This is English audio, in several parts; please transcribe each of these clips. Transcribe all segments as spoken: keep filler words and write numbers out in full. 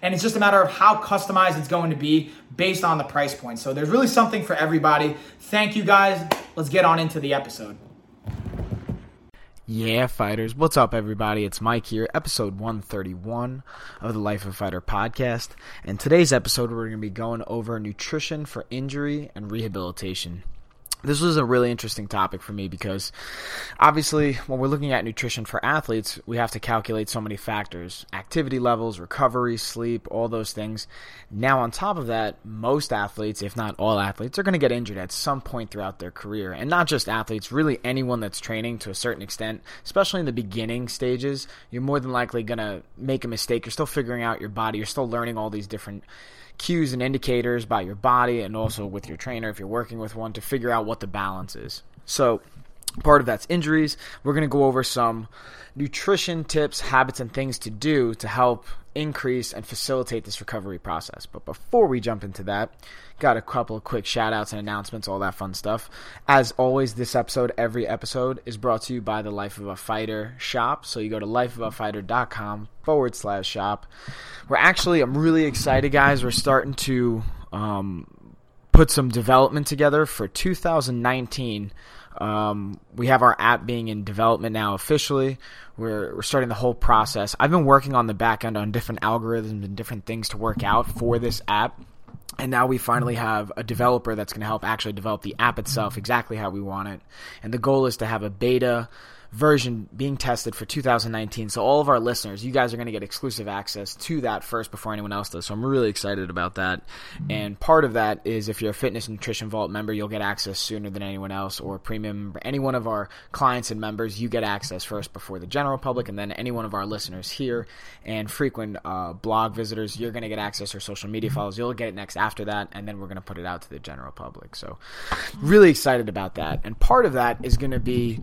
And it's just a matter of how customized it's going to be based on the price point. So there's really something for everybody. Thank you guys. Let's get on into the episode. Yeah, fighters. What's up, everybody? It's Mike here, episode one thirty-one of the Life of a Fighter podcast. And today's episode, we're going to be going over nutrition for injury and rehabilitation. This was a really interesting topic for me because obviously when we're looking at nutrition for athletes, we have to calculate so many factors, activity levels, recovery, sleep, all those things. Now on top of that, most athletes, if not all athletes, are going to get injured at some point throughout their career. And not just athletes, really anyone that's training to a certain extent, especially in the beginning stages, you're more than likely going to make a mistake. You're still figuring out your body. You're still learning all these different cues and indicators by your body and also with your trainer if you're working with one to figure out what the balance is. So part of that's injuries. We're going to go over some nutrition tips, habits, and things to do to help increase and facilitate this recovery process. But before we jump into that, got a couple of quick shout outs and announcements, all that fun stuff. As always, this episode, every episode is brought to you by the Life of a Fighter shop. So you go to lifeofafighter.com forward slash shop. We're actually, I'm really excited, guys. We're starting to um, put some development together for two thousand nineteen. Um, we have our app being in development now officially. We're, we're starting the whole process. I've been working on the back end on different algorithms and different things to work out for this app. And now we finally have a developer that's going to help actually develop the app itself exactly how we want it. And the goal is to have a beta version being tested for two thousand nineteen. So all of our listeners, you guys are going to get exclusive access to that first before anyone else does. So I'm really excited about that. And part of that is if you're a Fitness Nutrition Vault member, you'll get access sooner than anyone else, or a premium member. Any one of our clients and members, you get access first before the general public, and then any one of our listeners here and frequent uh, blog visitors, you're going to get access, or social media followers, you'll get it next after that, and then we're going to put it out to the general public. So really excited about that. And part of that is going to be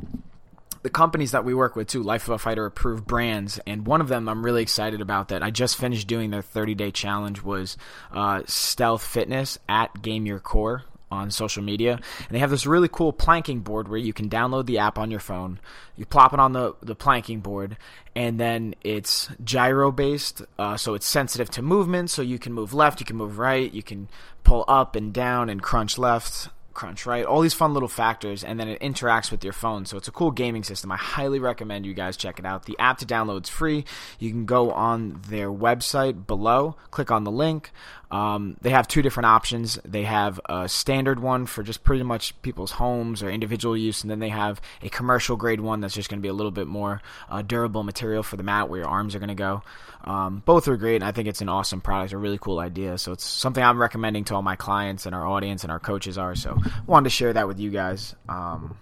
the companies that we work with too, Life of a Fighter approved brands, and one of them I'm really excited about that I just finished doing their thirty-day challenge was uh, Stealth Fitness at Game Your Core on social media, and they have this really cool planking board where you can download the app on your phone, you plop it on the, the planking board, and then it's gyro-based, uh, so it's sensitive to movement, so you can move left, you can move right, you can pull up and down and crunch left, crunch right, all these fun little factors, and then it interacts with your phone. So it's a cool gaming system. I highly recommend you guys check it out. The app to download is free. You can go on their website below, click on the link. Um, they have two different options. They have a standard one for just pretty much people's homes or individual use, and then they have a commercial grade one that's just going to be a little bit more uh, durable material for the mat where your arms are going to go. Um, both are great, and I think it's an awesome product, a really cool idea. So it's something I'm recommending to all my clients and our audience and our coaches are. So wanted to share that with you guys. Um,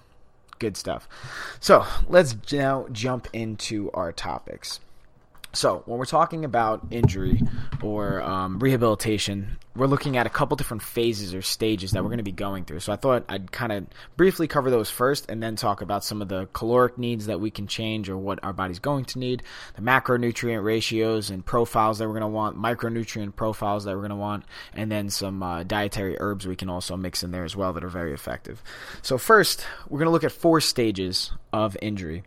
good stuff. So let's now jump into our topics. So when we're talking about injury or um, rehabilitation, we're looking at a couple different phases or stages that we're going to be going through. So I thought I'd kind of briefly cover those first and then talk about some of the caloric needs that we can change or what our body's going to need, the macronutrient ratios and profiles that we're going to want, micronutrient profiles that we're going to want, and then some uh, dietary herbs we can also mix in there as well that are very effective. So first, we're going to look at four stages of injury.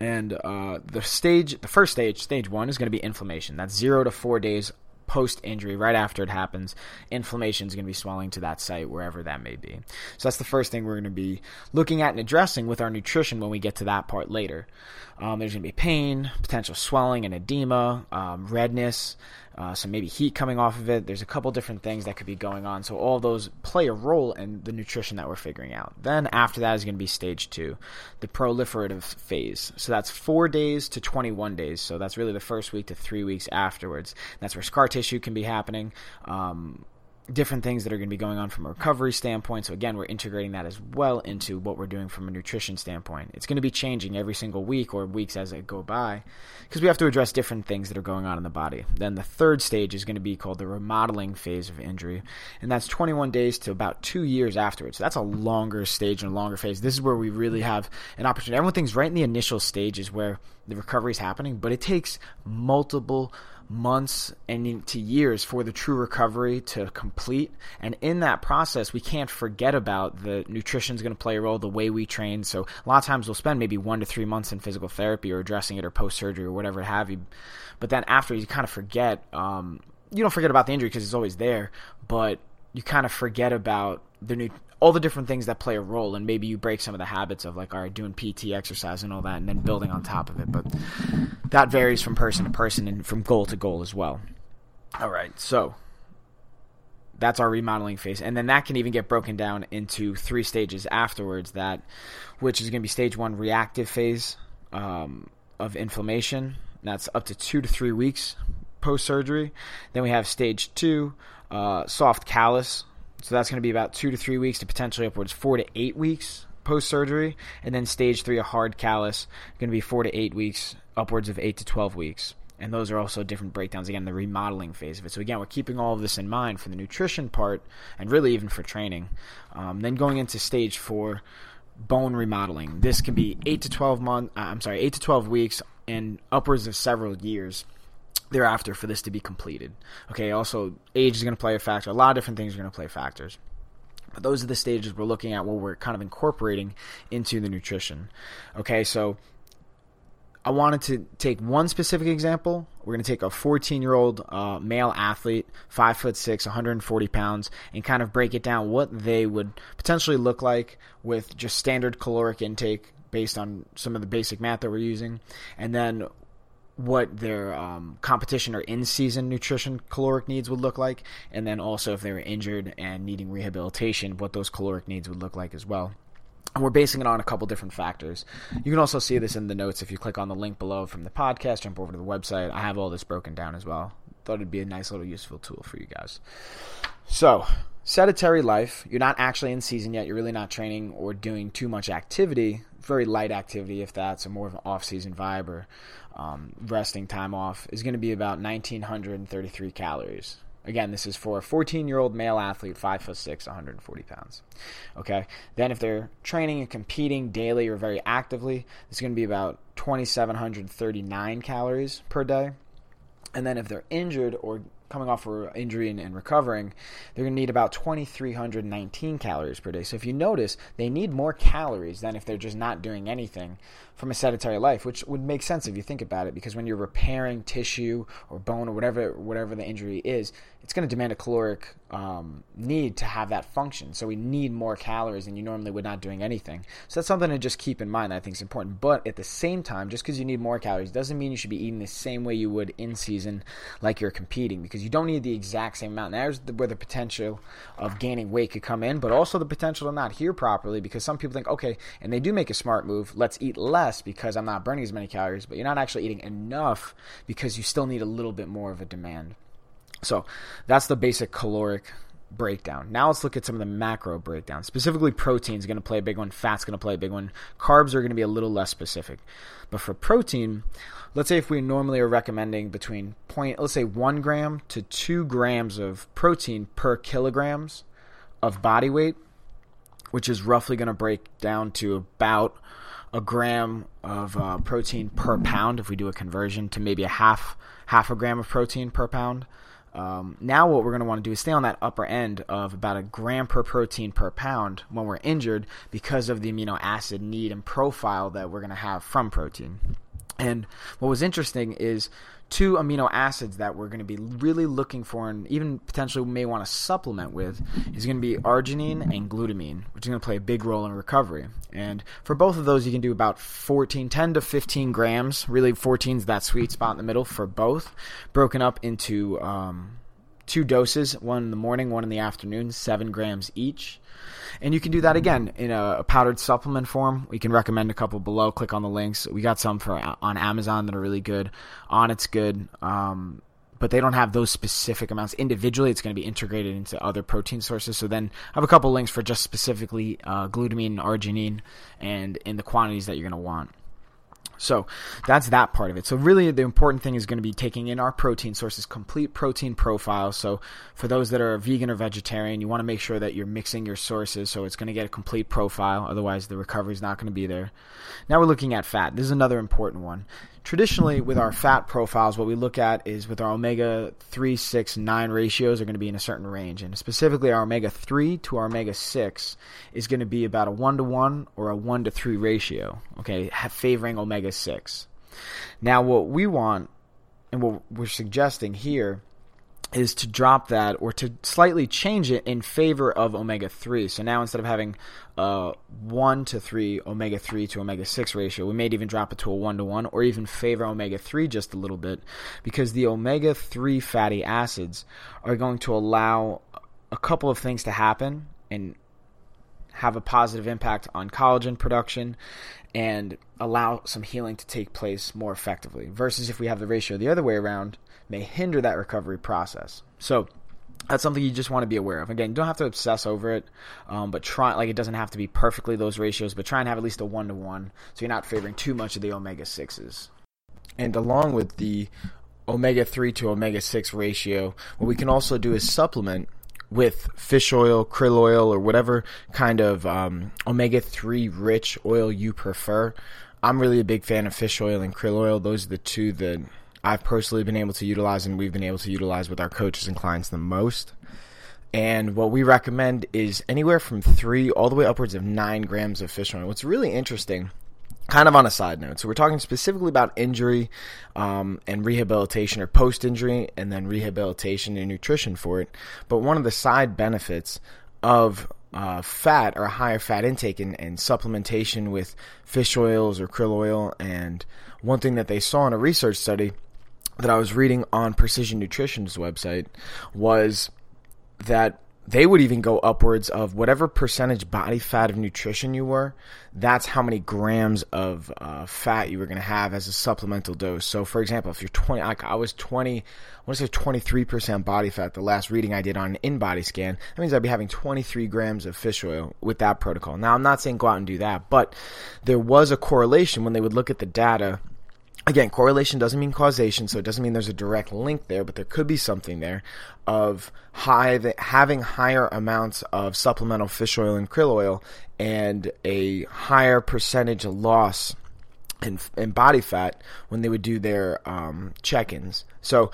And uh, the stage, the first stage, stage one, is going to be inflammation. That's zero to four days post-injury, right after it happens. Inflammation is going to be swelling to that site, wherever that may be. So that's the first thing we're going to be looking at and addressing with our nutrition when we get to that part later. Um, there's going to be pain, potential swelling and edema, um, redness, uh, some maybe heat coming off of it. There's a couple different things that could be going on. So all those play a role in the nutrition that we're figuring out. Then after that is going to be stage two, the proliferative phase. So that's four days to twenty-one days. So that's really the first week to three weeks afterwards. And that's where scar tissue can be happening. Um, different things that are going to be going on from a recovery standpoint. So again, we're integrating that as well into what we're doing from a nutrition standpoint. It's going to be changing every single week or weeks as it go by, because we have to address different things that are going on in the body. Then the third stage is going to be called the remodeling phase of injury, and that's twenty-one days to about two years afterwards. So that's a longer stage and a longer phase. This is where we really have an opportunity. Everyone thinks right in the initial stages where the recovery is happening, but it takes multiple months and to years for the true recovery to complete. And in that process, we can't forget about the nutrition is going to play a role, the way we train. So a lot of times we'll spend maybe one to three months in physical therapy or addressing it or post-surgery or whatever have you. But then after, you kind of forget, um, you don't forget about the injury because it's always there, but you kind of forget about the new, all the different things that play a role. And maybe you break some of the habits of, like, all right, doing P T exercise and all that, and then building on top of it. But that varies from person to person and from goal to goal as well. All right. So that's our remodeling phase. And then that can even get broken down into three stages afterwards, that, which is going to be stage one, reactive phase um, of inflammation. That's up to two to three weeks post-surgery. Then we have stage two, uh, soft callus. So that's going to be about two to three weeks to potentially upwards four to eight weeks post-surgery. And then stage three, a hard callus, going to be four to eight weeks, upwards of eight to twelve weeks. And those are also different breakdowns, again, the remodeling phase of it. So again, we're keeping all of this in mind for the nutrition part and really even for training. Um, then going into stage four, bone remodeling. This can be eight to twelve month, uh, I'm sorry, eight to twelve weeks and upwards of several years thereafter for this to be completed. Okay, also age is going to play a factor. A lot of different things are going to play factors. But those are the stages we're looking at, what we're kind of incorporating into the nutrition. Okay, so I wanted to take one specific example. We're going to take a fourteen-year-old uh, male athlete, five foot six, one hundred forty pounds, and kind of break it down what they would potentially look like with just standard caloric intake based on some of the basic math that we're using, and then what their um, competition or in-season nutrition caloric needs would look like, and then also if they were injured and needing rehabilitation, what those caloric needs would look like as well. And we're basing it on a couple different factors. You can also see this in the notes if you click on the link below from the podcast, jump over to the website. I have all this broken down as well. Thought it'd be a nice little useful tool for you guys. So, sedentary life. You're not actually in season yet. You're really not training or doing too much activity, very light activity if that's, or more of an off-season vibe or um, resting time off, is going to be about one thousand nine hundred thirty-three calories. Again, this is for a fourteen-year-old male athlete, five foot six, one hundred forty pounds. Okay. Then if they're training and competing daily or very actively, it's going to be about two thousand seven hundred thirty-nine calories per day. And then if they're injured or coming off an injury and, and recovering, they're going to need about two thousand three hundred nineteen calories per day. So if you notice, they need more calories than if they're just not doing anything from a sedentary life, which would make sense if you think about it, because when you're repairing tissue or bone or whatever whatever the injury is, it's going to demand a caloric um, need to have that function. So we need more calories than you normally would not doing anything. So that's something to just keep in mind that I think is important. But at the same time, just because you need more calories doesn't mean you should be eating the same way you would in season like you're competing, because you don't need the exact same amount. There's where the potential of gaining weight could come in, but also the potential to not hear properly, because some people think, okay, and they do make a smart move, let's eat less because I'm not burning as many calories, but you're not actually eating enough because you still need a little bit more of a demand. So that's the basic caloric breakdown. Now let's look at some of the macro breakdowns. Specifically, protein is going to play a big one. Fat's going to play a big one. Carbs are going to be a little less specific. But for protein, let's say if we normally are recommending between point, let's say one gram to two grams of protein per kilograms of body weight, which is roughly going to break down to about a gram of uh, protein per pound if we do a conversion to maybe a half half a gram of protein per pound. Um, now what we're going to want to do is stay on that upper end of about a gram per protein per pound when we're injured, because of the amino acid need and profile that we're going to have from protein. And what was interesting is two amino acids that we're going to be really looking for and even potentially may want to supplement with is going to be arginine and glutamine, which is going to play a big role in recovery. And for both of those, you can do about fourteen, ten to fifteen grams. Really, fourteen is that sweet spot in the middle for both, broken up into um, two doses, one in the morning, one in the afternoon, seven grams each. And you can do that, again, in a, a powdered supplement form. We can recommend a couple below. Click on the links. We got some for on Amazon that are really good. On it's good. Um, but they don't have those specific amounts. Individually, it's going to be integrated into other protein sources. So then I have a couple links for just specifically uh, glutamine and arginine and in the quantities that you're going to want. So that's that part of it. So really the important thing is going to be taking in our protein sources, complete protein profile. So for those that are vegan or vegetarian, you want to make sure that you're mixing your sources so it's going to get a complete profile. Otherwise, the recovery is not going to be there. Now we're looking at fat. This is another important one. Traditionally, with our fat profiles, what we look at is with our omega three, six, nine ratios are going to be in a certain range. And specifically, our omega three to our omega six is going to be about a one to one or a one to three ratio, okay, favoring omega six. Now, what we want and what we're suggesting here is to drop that or to slightly change it in favor of omega three. So now instead of having a one to three omega three to omega six ratio, we may even drop it to a one to one or even favor omega three just a little bit, because the omega three fatty acids are going to allow a couple of things to happen and have a positive impact on collagen production and allow some healing to take place more effectively, versus if we have the ratio the other way around, may hinder that recovery process. So that's something you just want to be aware of. Again, you don't have to obsess over it, um, but try, like, it doesn't have to be perfectly those ratios, but try and have at least a one to one so you're not favoring too much of the omega sixes. And along with the omega three to omega six ratio, what we can also do is supplement with fish oil, krill oil, or whatever kind of um, omega three rich oil you prefer. I'm really a big fan of fish oil and krill oil. Those are the two that I've personally been able to utilize and we've been able to utilize with our coaches and clients the most. And what we recommend is anywhere from three all the way upwards of nine grams of fish oil. What's really interesting, kind of on a side note, so we're talking specifically about injury um, and rehabilitation, or post-injury and then rehabilitation and nutrition for it. But one of the side benefits of Uh, fat or a higher fat intake and, and supplementation with fish oils or krill oil. And one thing that they saw in a research study that I was reading on Precision Nutrition's website was that they would even go upwards of whatever percentage body fat of nutrition you were, that's how many grams of uh, fat you were going to have as a supplemental dose. So for example, if you're twenty, like I was twenty, I want to say twenty-three percent body fat, the last reading I did on an in-body scan, that means I'd be having twenty-three grams of fish oil with that protocol. Now I'm not saying go out and do that, but there was a correlation when they would look at the data. Again, correlation doesn't mean causation, so it doesn't mean there's a direct link there, but there could be something there of high, having higher amounts of supplemental fish oil and krill oil and a higher percentage of loss in, in body fat when they would do their um, check-ins. So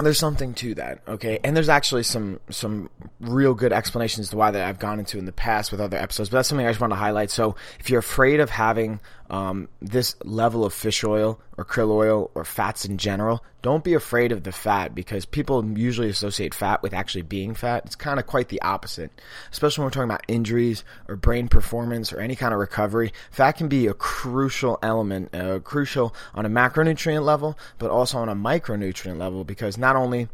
there's something to that, okay? And there's actually some some real good explanations to why that I've gone into in the past with other episodes, but that's something I just want to highlight. So if you're afraid of having um, this level of fish oil or krill oil or fats in general, don't be afraid of the fat, because people usually associate fat with actually being fat. It's kind of quite the opposite, especially when we're talking about injuries or brain performance or any kind of recovery. Fat can be a crucial element, uh, crucial on a macronutrient level, but also on a micronutrient level, because not only,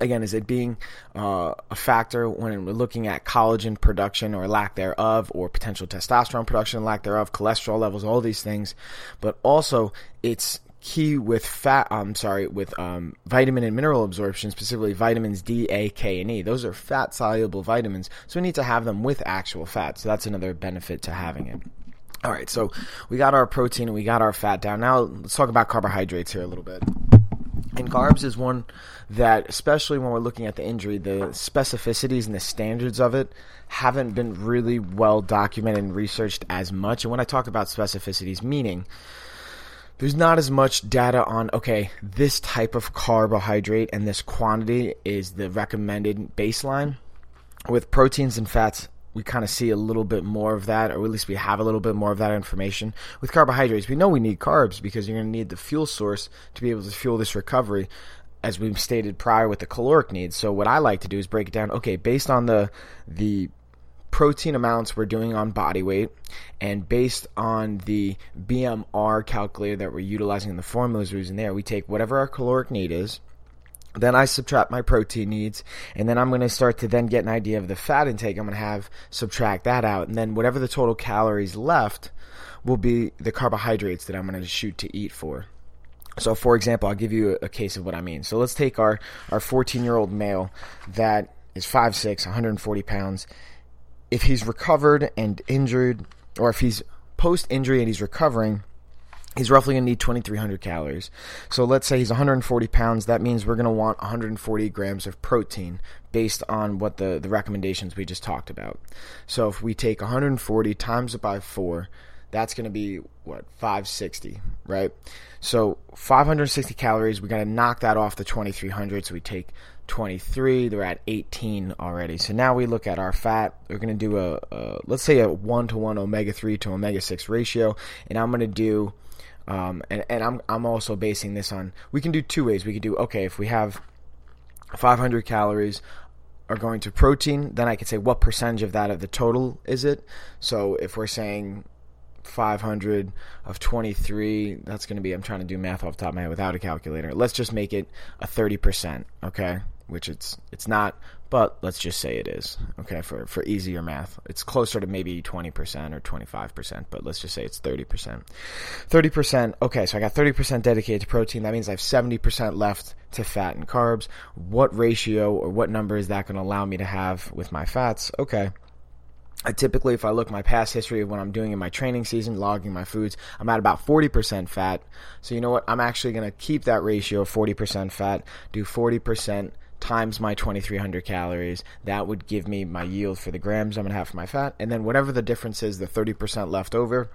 again, is it being uh, a factor when we're looking at collagen production or lack thereof, or potential testosterone production, lack thereof, cholesterol levels, all these things, but also it's key with fat, I'm sorry, with um, vitamin and mineral absorption, specifically vitamins D, A, K, and E. Those are fat-soluble vitamins, so we need to have them with actual fat. So that's another benefit to having it. All right, so we got our protein and we got our fat down. Now let's talk about carbohydrates here a little bit. And carbs is one that, especially when we're looking at the injury, the specificities and the standards of it haven't been really well documented and researched as much. And when I talk about specificities, meaning there's not as much data on, okay, this type of carbohydrate and this quantity is the recommended baseline. With proteins and fats, we kind of see a little bit more of that, or at least we have a little bit more of that information. With carbohydrates, we know we need carbs because you're going to need the fuel source to be able to fuel this recovery, as we've stated prior with the caloric needs. So what I like to do is break it down, okay, based on the the protein amounts we're doing on body weight and based on the B M R calculator that we're utilizing in the formulas we're using there, we take whatever our caloric need is, then I subtract my protein needs, and then I'm going to start to then get an idea of the fat intake I'm going to have, subtract that out, and then whatever the total calories left will be the carbohydrates that I'm going to shoot to eat for. So for example, I'll give you a case of what I mean. So let's take our, our fourteen-year-old male that is five foot six, one hundred forty pounds. If he's recovered and injured, or if he's post-injury and he's recovering, he's roughly going to need twenty-three hundred calories. So let's say he's one hundred forty pounds. That means we're going to want one hundred forty grams of protein based on what the, the recommendations we just talked about. So if we take one hundred forty times it by four, that's going to be, what, five hundred sixty, right? So five hundred sixty calories, we're going to knock that off the twenty-three hundred, so we take twenty-three, they're at eighteen already. So now we look at our fat. We're going to do a, a, let's say a one to one omega three to omega six ratio, and I'm going to do, um, and, and I'm, I'm also basing this on, we can do two ways. We could do, okay, if we have five hundred calories are going to protein, then I could say what percentage of that of the total is it? So if we're saying five hundred of twenty-three, that's going to be, I'm trying to do math off the top of my head without a calculator. Let's just make it a thirty percent, okay, which it's it's not, but let's just say it is, okay, for, for easier math. It's closer to maybe twenty percent or twenty-five percent, but let's just say it's thirty percent. thirty percent, okay, so I got thirty percent dedicated to protein. That means I have seventy percent left to fat and carbs. What ratio or what number is that going to allow me to have with my fats? Okay. I typically, if I look at my past history of what I'm doing in my training season, logging my foods, I'm at about forty percent fat. So you know what? I'm actually going to keep that ratio of forty percent fat, do forty percent times my twenty-three hundred calories. That would give me my yield for the grams I'm going to have for my fat. And then whatever the difference is, the thirty percent left over,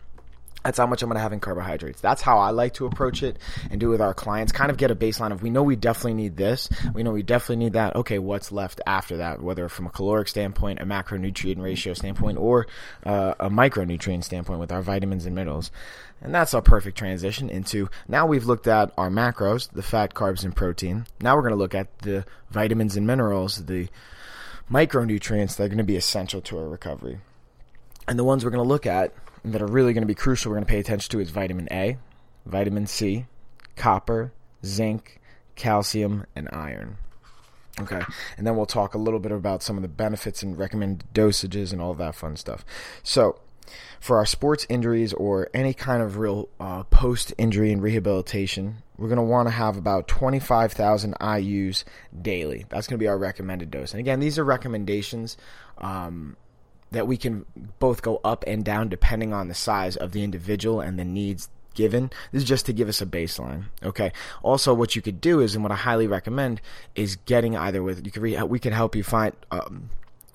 that's how much I'm going to have in carbohydrates. That's how I like to approach it and do with our clients, kind of get a baseline of we know we definitely need this. We know we definitely need that. Okay, what's left after that, whether from a caloric standpoint, a macronutrient ratio standpoint, or uh, a micronutrient standpoint with our vitamins and minerals. And that's our perfect transition into now we've looked at our macros, the fat, carbs, and protein. Now we're going to look at the vitamins and minerals, the micronutrients that are going to be essential to our recovery. And the ones we're going to look at that are really going to be crucial, we're going to pay attention to is vitamin A, vitamin C, copper, zinc, calcium, and iron. Okay, and then we'll talk a little bit about some of the benefits and recommended dosages and all that fun stuff. So for our sports injuries or any kind of real uh, post-injury and rehabilitation, we're going to want to have about twenty-five thousand I U's daily. That's going to be our recommended dose. And again, these are recommendations um that we can both go up and down depending on the size of the individual and the needs given. This is just to give us a baseline, okay? Also, what you could do is, and what I highly recommend, is getting either with, you could re, we could help you find um,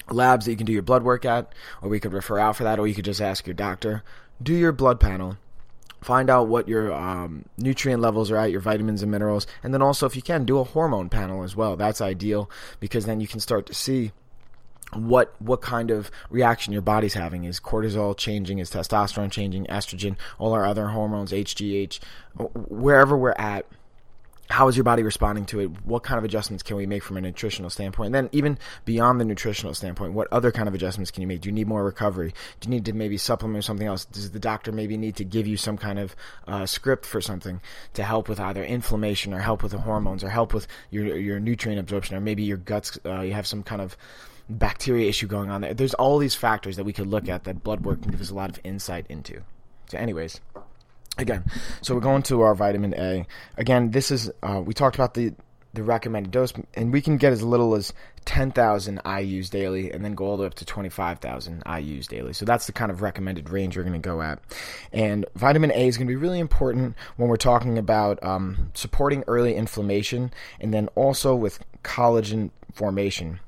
labs that you can do your blood work at, or we could refer out for that, or you could just ask your doctor, do your blood panel, find out what your um, nutrient levels are at, your vitamins and minerals, and then also, if you can, do a hormone panel as well. That's ideal because then you can start to see what what kind of reaction your body's having. Is cortisol changing? Is testosterone changing? Estrogen, all our other hormones, H G H, wherever we're at, how is your body responding to it? What kind of adjustments can we make from a nutritional standpoint? And then even beyond the nutritional standpoint, what other kind of adjustments can you make? Do you need more recovery? Do you need to maybe supplement something else? Does the doctor maybe need to give you some kind of uh, script for something to help with either inflammation or help with the hormones or help with your your nutrient absorption, or maybe your guts, uh, you have some kind of bacteria issue going on there. There's all these factors that we could look at that blood work can give us a lot of insight into. So anyways, again, so we're going to our vitamin A. Again, this is, uh, we talked about the, the recommended dose, and we can get as little as ten thousand I U's daily and then go all the way up to twenty-five thousand I U's daily. So that's the kind of recommended range you're going to go at. And vitamin A is going to be really important when we're talking about um, supporting early inflammation and then also with collagen formation.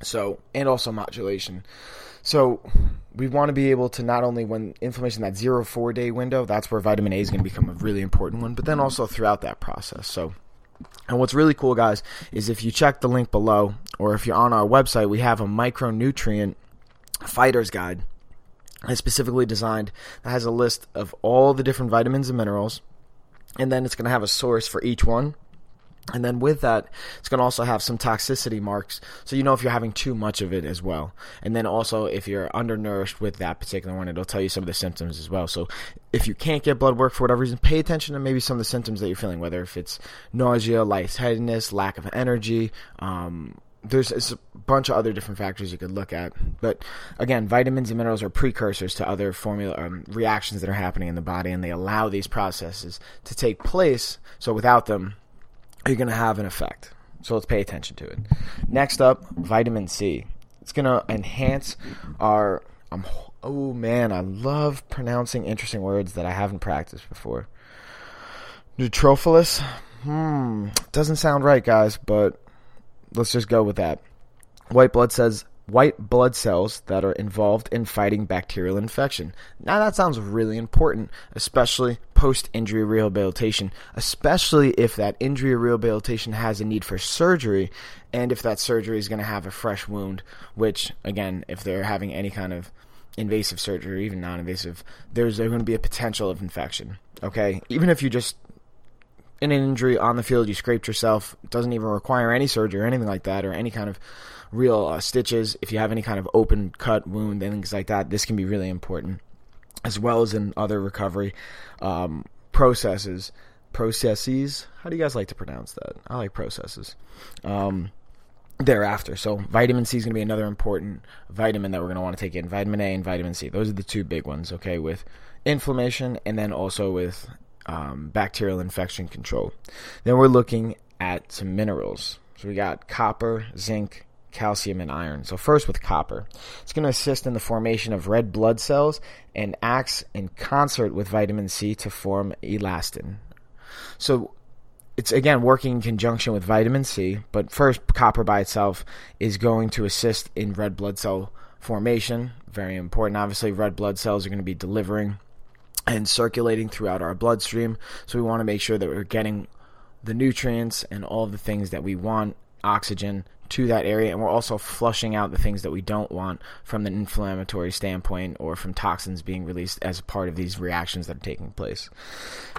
So, and also modulation. So we want to be able to not only when inflammation, that zero four day window, that's where vitamin A is going to become a really important one, but then also throughout that process. So, and what's really cool, guys, is if you check the link below, or if you're on our website, we have a micronutrient fighter's guide that's specifically designed that has a list of all the different vitamins and minerals, and then it's going to have a source for each one. And then with that, it's going to also have some toxicity marks, so you know if you're having too much of it as well. And then also if you're undernourished with that particular one, it'll tell you some of the symptoms as well. So if you can't get blood work for whatever reason, pay attention to maybe some of the symptoms that you're feeling, whether if it's nausea, lightheadedness, lack of energy. Um, there's it's bunch of other different factors you could look at. But again, vitamins and minerals are precursors to other formula um, reactions that are happening in the body, and they allow these processes to take place. So without them, you're going to have an effect. So let's pay attention to it. Next up, vitamin C. It's going to enhance our... Um, oh, man, I love pronouncing interesting words that I haven't practiced before. Neutrophilus. Hmm. Doesn't sound right, guys, but let's just go with that. White blood cells, white blood cells that are involved in fighting bacterial infection. Now that sounds really important, especially post-injury rehabilitation, especially if that injury rehabilitation has a need for surgery, and if that surgery is going to have a fresh wound, which, again, if they're having any kind of invasive surgery, even non-invasive, there's going to be a potential of infection, okay? Even if you just... in an injury on the field, you scraped yourself. It doesn't even require any surgery or anything like that, or any kind of real uh, stitches. If you have any kind of open cut wound and things like that, this can be really important, as well as in other recovery um, processes. Processes. How do you guys like to pronounce that? I like processes. Um, thereafter, so vitamin C is going to be another important vitamin that we're going to want to take in. Vitamin A and vitamin C. Those are the two big ones. Okay, with inflammation and then also with Um, bacterial infection control. Then we're looking at some minerals. So we got copper, zinc, calcium, and iron. So first with copper, it's going to assist in the formation of red blood cells and acts in concert with vitamin C to form elastin. So it's, again, working in conjunction with vitamin C, but first, copper by itself is going to assist in red blood cell formation. Very important. Obviously, red blood cells are going to be delivering and circulating throughout our bloodstream. So we want to make sure that we're getting the nutrients and all the things that we want, oxygen, to that area. And we're also flushing out the things that we don't want from an inflammatory standpoint or from toxins being released as part of these reactions that are taking place.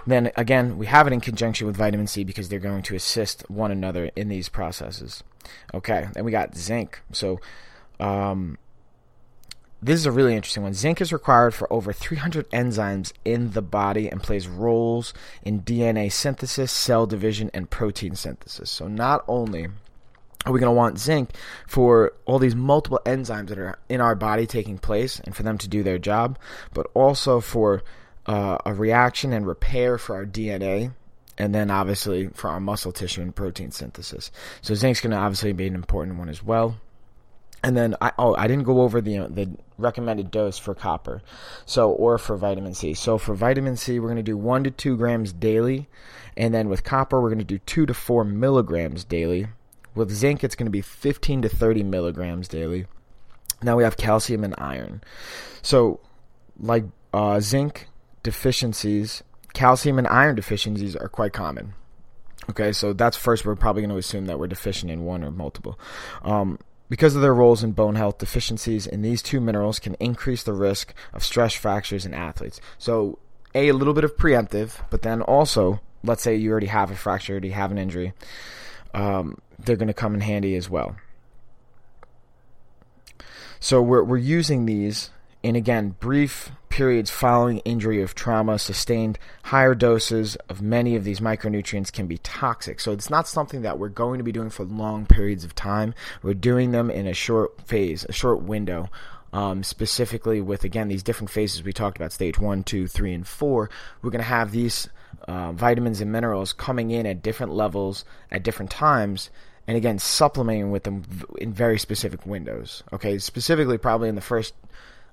Then again, we have it in conjunction with vitamin C because they're going to assist one another in these processes. Okay, then we got zinc. So, um... this is a really interesting one. Zinc is required for over three hundred enzymes in the body and plays roles in D N A synthesis, cell division, and protein synthesis. So not only are we going to want zinc for all these multiple enzymes that are in our body taking place and for them to do their job, but also for uh, a reaction and repair for our D N A, and then obviously for our muscle tissue and protein synthesis. So zinc's going to obviously be an important one as well. And then, I, oh, I didn't go over the the recommended dose for copper, so or for vitamin C. So for vitamin C, we're going to do one to two grams daily, and then with copper, we're going to do two to four milligrams daily. With zinc, it's going to be fifteen to thirty milligrams daily. Now we have calcium and iron. So, like uh, zinc deficiencies, calcium and iron deficiencies are quite common. Okay, so that's first. We're probably going to assume that we're deficient in one or multiple. Um, Because of their roles in bone health, deficiencies in these two minerals can increase the risk of stress fractures in athletes. So, a, a little bit of preemptive, but then also, let's say you already have a fracture, you already have an injury, um, they're going to come in handy as well. So we're we're using these in, again, brief periods following injury of trauma. Sustained higher doses of many of these micronutrients can be toxic. So it's not something that we're going to be doing for long periods of time. We're doing them in a short phase, a short window, um, specifically with, again, these different phases we talked about, stage one, two, three, and four. We're going to have these uh, vitamins and minerals coming in at different levels at different times, and again, supplementing with them in very specific windows. Okay, specifically probably in the first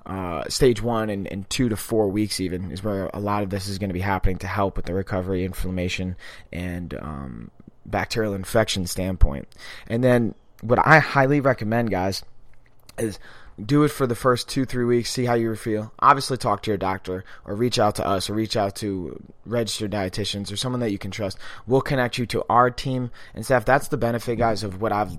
Uh, stage one and, and two to four weeks even is where a lot of this is going to be happening to help with the recovery, inflammation, and um, bacterial infection standpoint. And then what I highly recommend, guys, is do it for the first two, three weeks, see how you feel. Obviously talk to your doctor or reach out to us or reach out to registered dietitians or someone that you can trust. We'll connect you to our team and staff. That's the benefit, guys, of what I've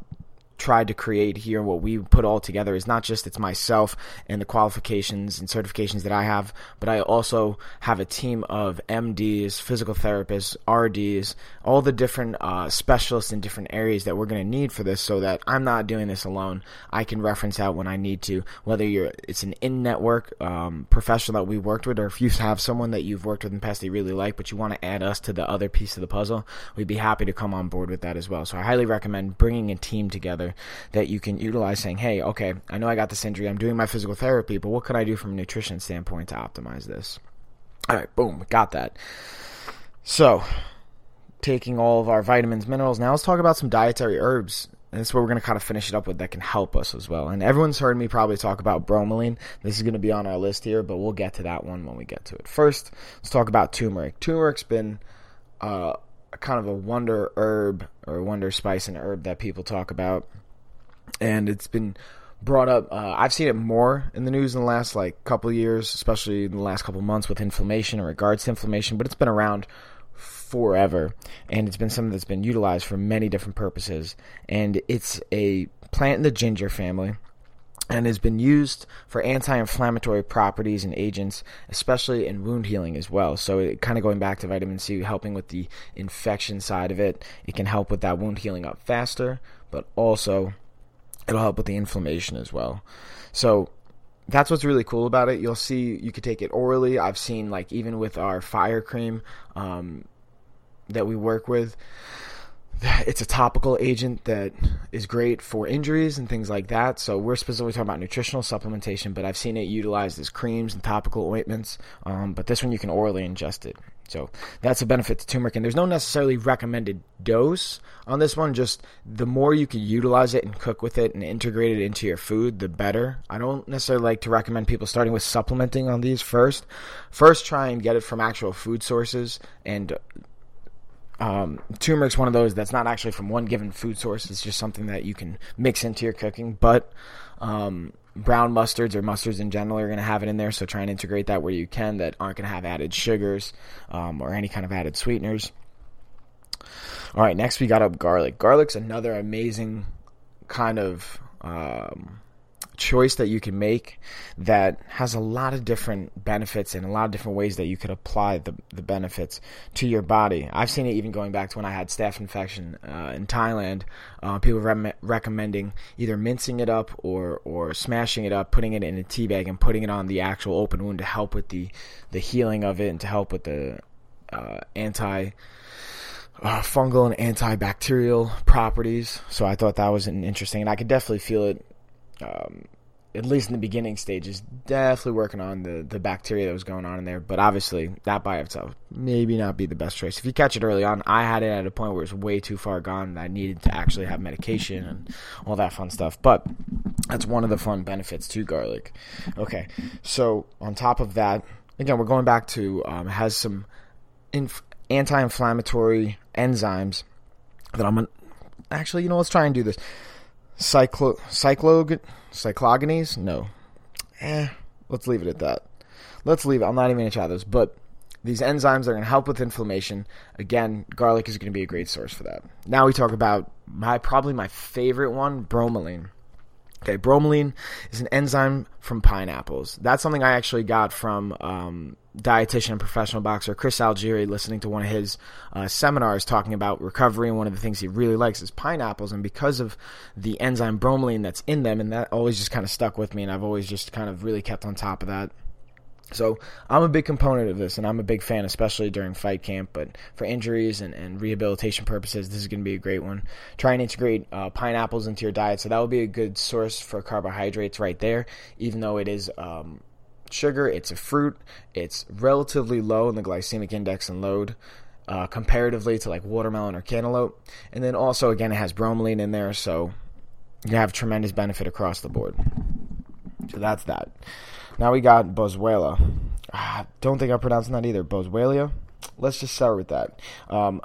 tried to create here. What we put all together is not just it's myself and the qualifications and certifications that I have, but I also have a team of M Ds, physical therapists, R Ds, all the different uh, specialists in different areas that we're going to need for this, so that I'm not doing this alone. I can reference out when I need to, whether you're it's an in-network um, professional that we worked with, or if you have someone that you've worked with in the past that you really like, but you want to add us to the other piece of the puzzle, we'd be happy to come on board with that as well. So I highly recommend bringing a team together together that you can utilize, saying, hey, okay, I know I got this injury, I'm doing my physical therapy, but what could I do from a nutrition standpoint to optimize this? All right, boom, got that. So taking all of our vitamins, minerals, now let's talk about some dietary herbs. And that's what we're going to kind of finish it up with that can help us as well. And everyone's heard me probably talk about bromelain. This is going to be on our list here, but we'll get to that one when we get to it. First, let's talk about turmeric. Turmeric's been uh, kind of a wonder herb or wonder spice and herb that people talk about. And it's been brought up. Uh, I've seen it more in the news in the last like couple of years, especially in the last couple of months with inflammation in regards to inflammation, but it's been around forever, and it's been something that's been utilized for many different purposes. And it's a plant in the ginger family and has been used for anti-inflammatory properties and agents, especially in wound healing as well. So it, kind of going back to vitamin C, helping with the infection side of it, it can help with that wound healing up faster, but also it'll help with the inflammation as well. So that's what's really cool about it. You'll see you could take it orally. I've seen, like, even with our fire cream um, that we work with, it's a topical agent that is great for injuries and things like that. So we're specifically talking about nutritional supplementation, but I've seen it utilized as creams and topical ointments. Um, but this one you can orally ingest it. So that's a benefit to turmeric. And there's no necessarily recommended dose on this one. Just the more you can utilize it and cook with it and integrate it into your food, the better. I don't necessarily like to recommend people starting with supplementing on these first. First, try and get it from actual food sources. And um, turmeric's one of those that's not actually from one given food source. It's just something that you can mix into your cooking. But um, brown mustards or mustards in general are going to have it in there, so try and integrate that where you can that aren't going to have added sugars um, or any kind of added sweeteners. All right, next we got up garlic. Garlic's another amazing kind of um, choice that you can make that has a lot of different benefits and a lot of different ways that you could apply the, the benefits to your body. I've seen it even going back to when I had staph infection uh, in Thailand. Uh, people re- recommending either mincing it up or or smashing it up, putting it in a tea bag and putting it on the actual open wound to help with the, the healing of it and to help with the uh, anti Uh, fungal and antibacterial properties. So I thought that was an interesting, and I could definitely feel it, um, at least in the beginning stages, definitely working on the, the bacteria that was going on in there. But obviously that by itself maybe not be the best choice. If you catch it early on, I had it at a point where it was way too far gone and I needed to actually have medication and all that fun stuff. But that's one of the fun benefits to garlic. Okay, so on top of that, again, we're going back to, um, it has some inf- anti-inflammatory enzymes that I'm gonna, actually, you know, let's try and do this. Cyclo, cyclog, cyclogonese? No. Eh, let's leave it at that. Let's leave it. I'm not even going to try those. But these enzymes are going to help with inflammation. Again, garlic is going to be a great source for that. Now we talk about my probably my favorite one, bromelain. Okay, bromelain is an enzyme from pineapples. That's something I actually got from um, dietitian and professional boxer Chris Algieri, listening to one of his uh, seminars talking about recovery. And one of the things he really likes is pineapples. And because of the enzyme bromelain that's in them, and that always just kind of stuck with me, and I've always just kind of really kept on top of that. So I'm a big component of this, and I'm a big fan, especially during fight camp. But for injuries and, and rehabilitation purposes, this is going to be a great one. Try and integrate uh, pineapples into your diet. So that would be a good source for carbohydrates right there. Even though it is um, sugar, it's a fruit. It's relatively low in the glycemic index and load uh, comparatively to like watermelon or cantaloupe. And then also, again, it has bromelain in there. So you have tremendous benefit across the board. So that's that. Now we got Boswellia. I don't think I'm pronouncing that either. Boswellia. Let's just start with that. Um,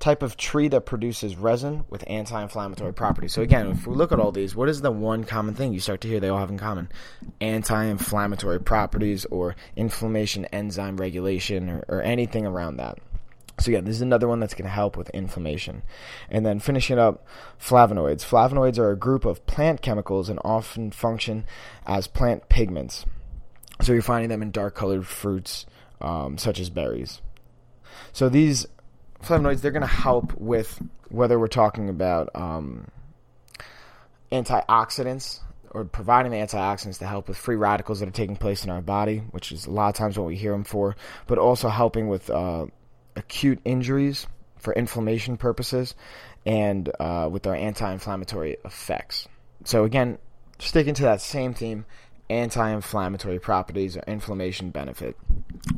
type of tree that produces resin with anti-inflammatory properties. So again, if we look at all these, what is the one common thing you start to hear they all have in common? Anti-inflammatory properties or inflammation enzyme regulation or, or anything around that. So again, this is another one that's going to help with inflammation. And then finishing up, flavonoids. Flavonoids are a group of plant chemicals and often function as plant pigments. So you're finding them in dark-colored fruits, um, such as berries. So these flavonoids, they're going to help with whether we're talking about um, antioxidants or providing the antioxidants to help with free radicals that are taking place in our body, which is a lot of times what we hear them for, but also helping with uh, acute injuries for inflammation purposes and uh, with our anti-inflammatory effects. So again, sticking to that same theme, anti-inflammatory properties or inflammation benefit.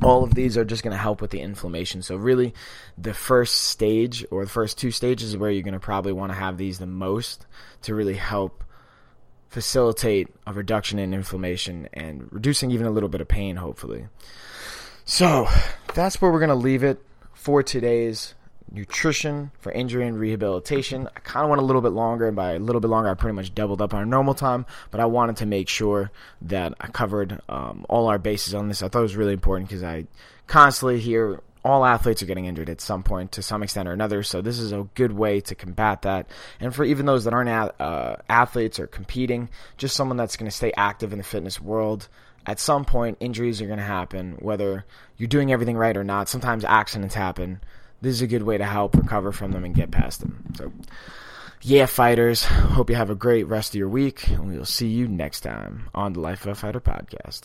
All of these are just going to help with the inflammation. So really, the first stage or the first two stages is where you're going to probably want to have these the most to really help facilitate a reduction in inflammation and reducing even a little bit of pain, hopefully. So that's where we're going to leave it for today's nutrition for injury and rehabilitation. I kind of went a little bit longer, and by a little bit longer, I pretty much doubled up our normal time, but I wanted to make sure that I covered um, all our bases on this. I thought it was really important because I constantly hear all athletes are getting injured at some point to some extent or another, so this is a good way to combat that. And for even those that aren't uh, athletes or competing, just someone that's going to stay active in the fitness world, at some point, injuries are going to happen, whether you're doing everything right or not. Sometimes accidents happen. This is a good way to help recover from them and get past them. So, yeah, fighters, hope you have a great rest of your week, and we will see you next time on the Life of a Fighter podcast.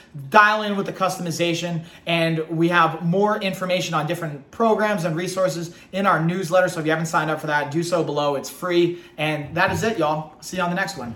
Dial in with the customization, and we have more information on different programs and resources in our newsletter. So if you haven't signed up for that, do so below. It's free. And that is it, y'all. See you on the next one.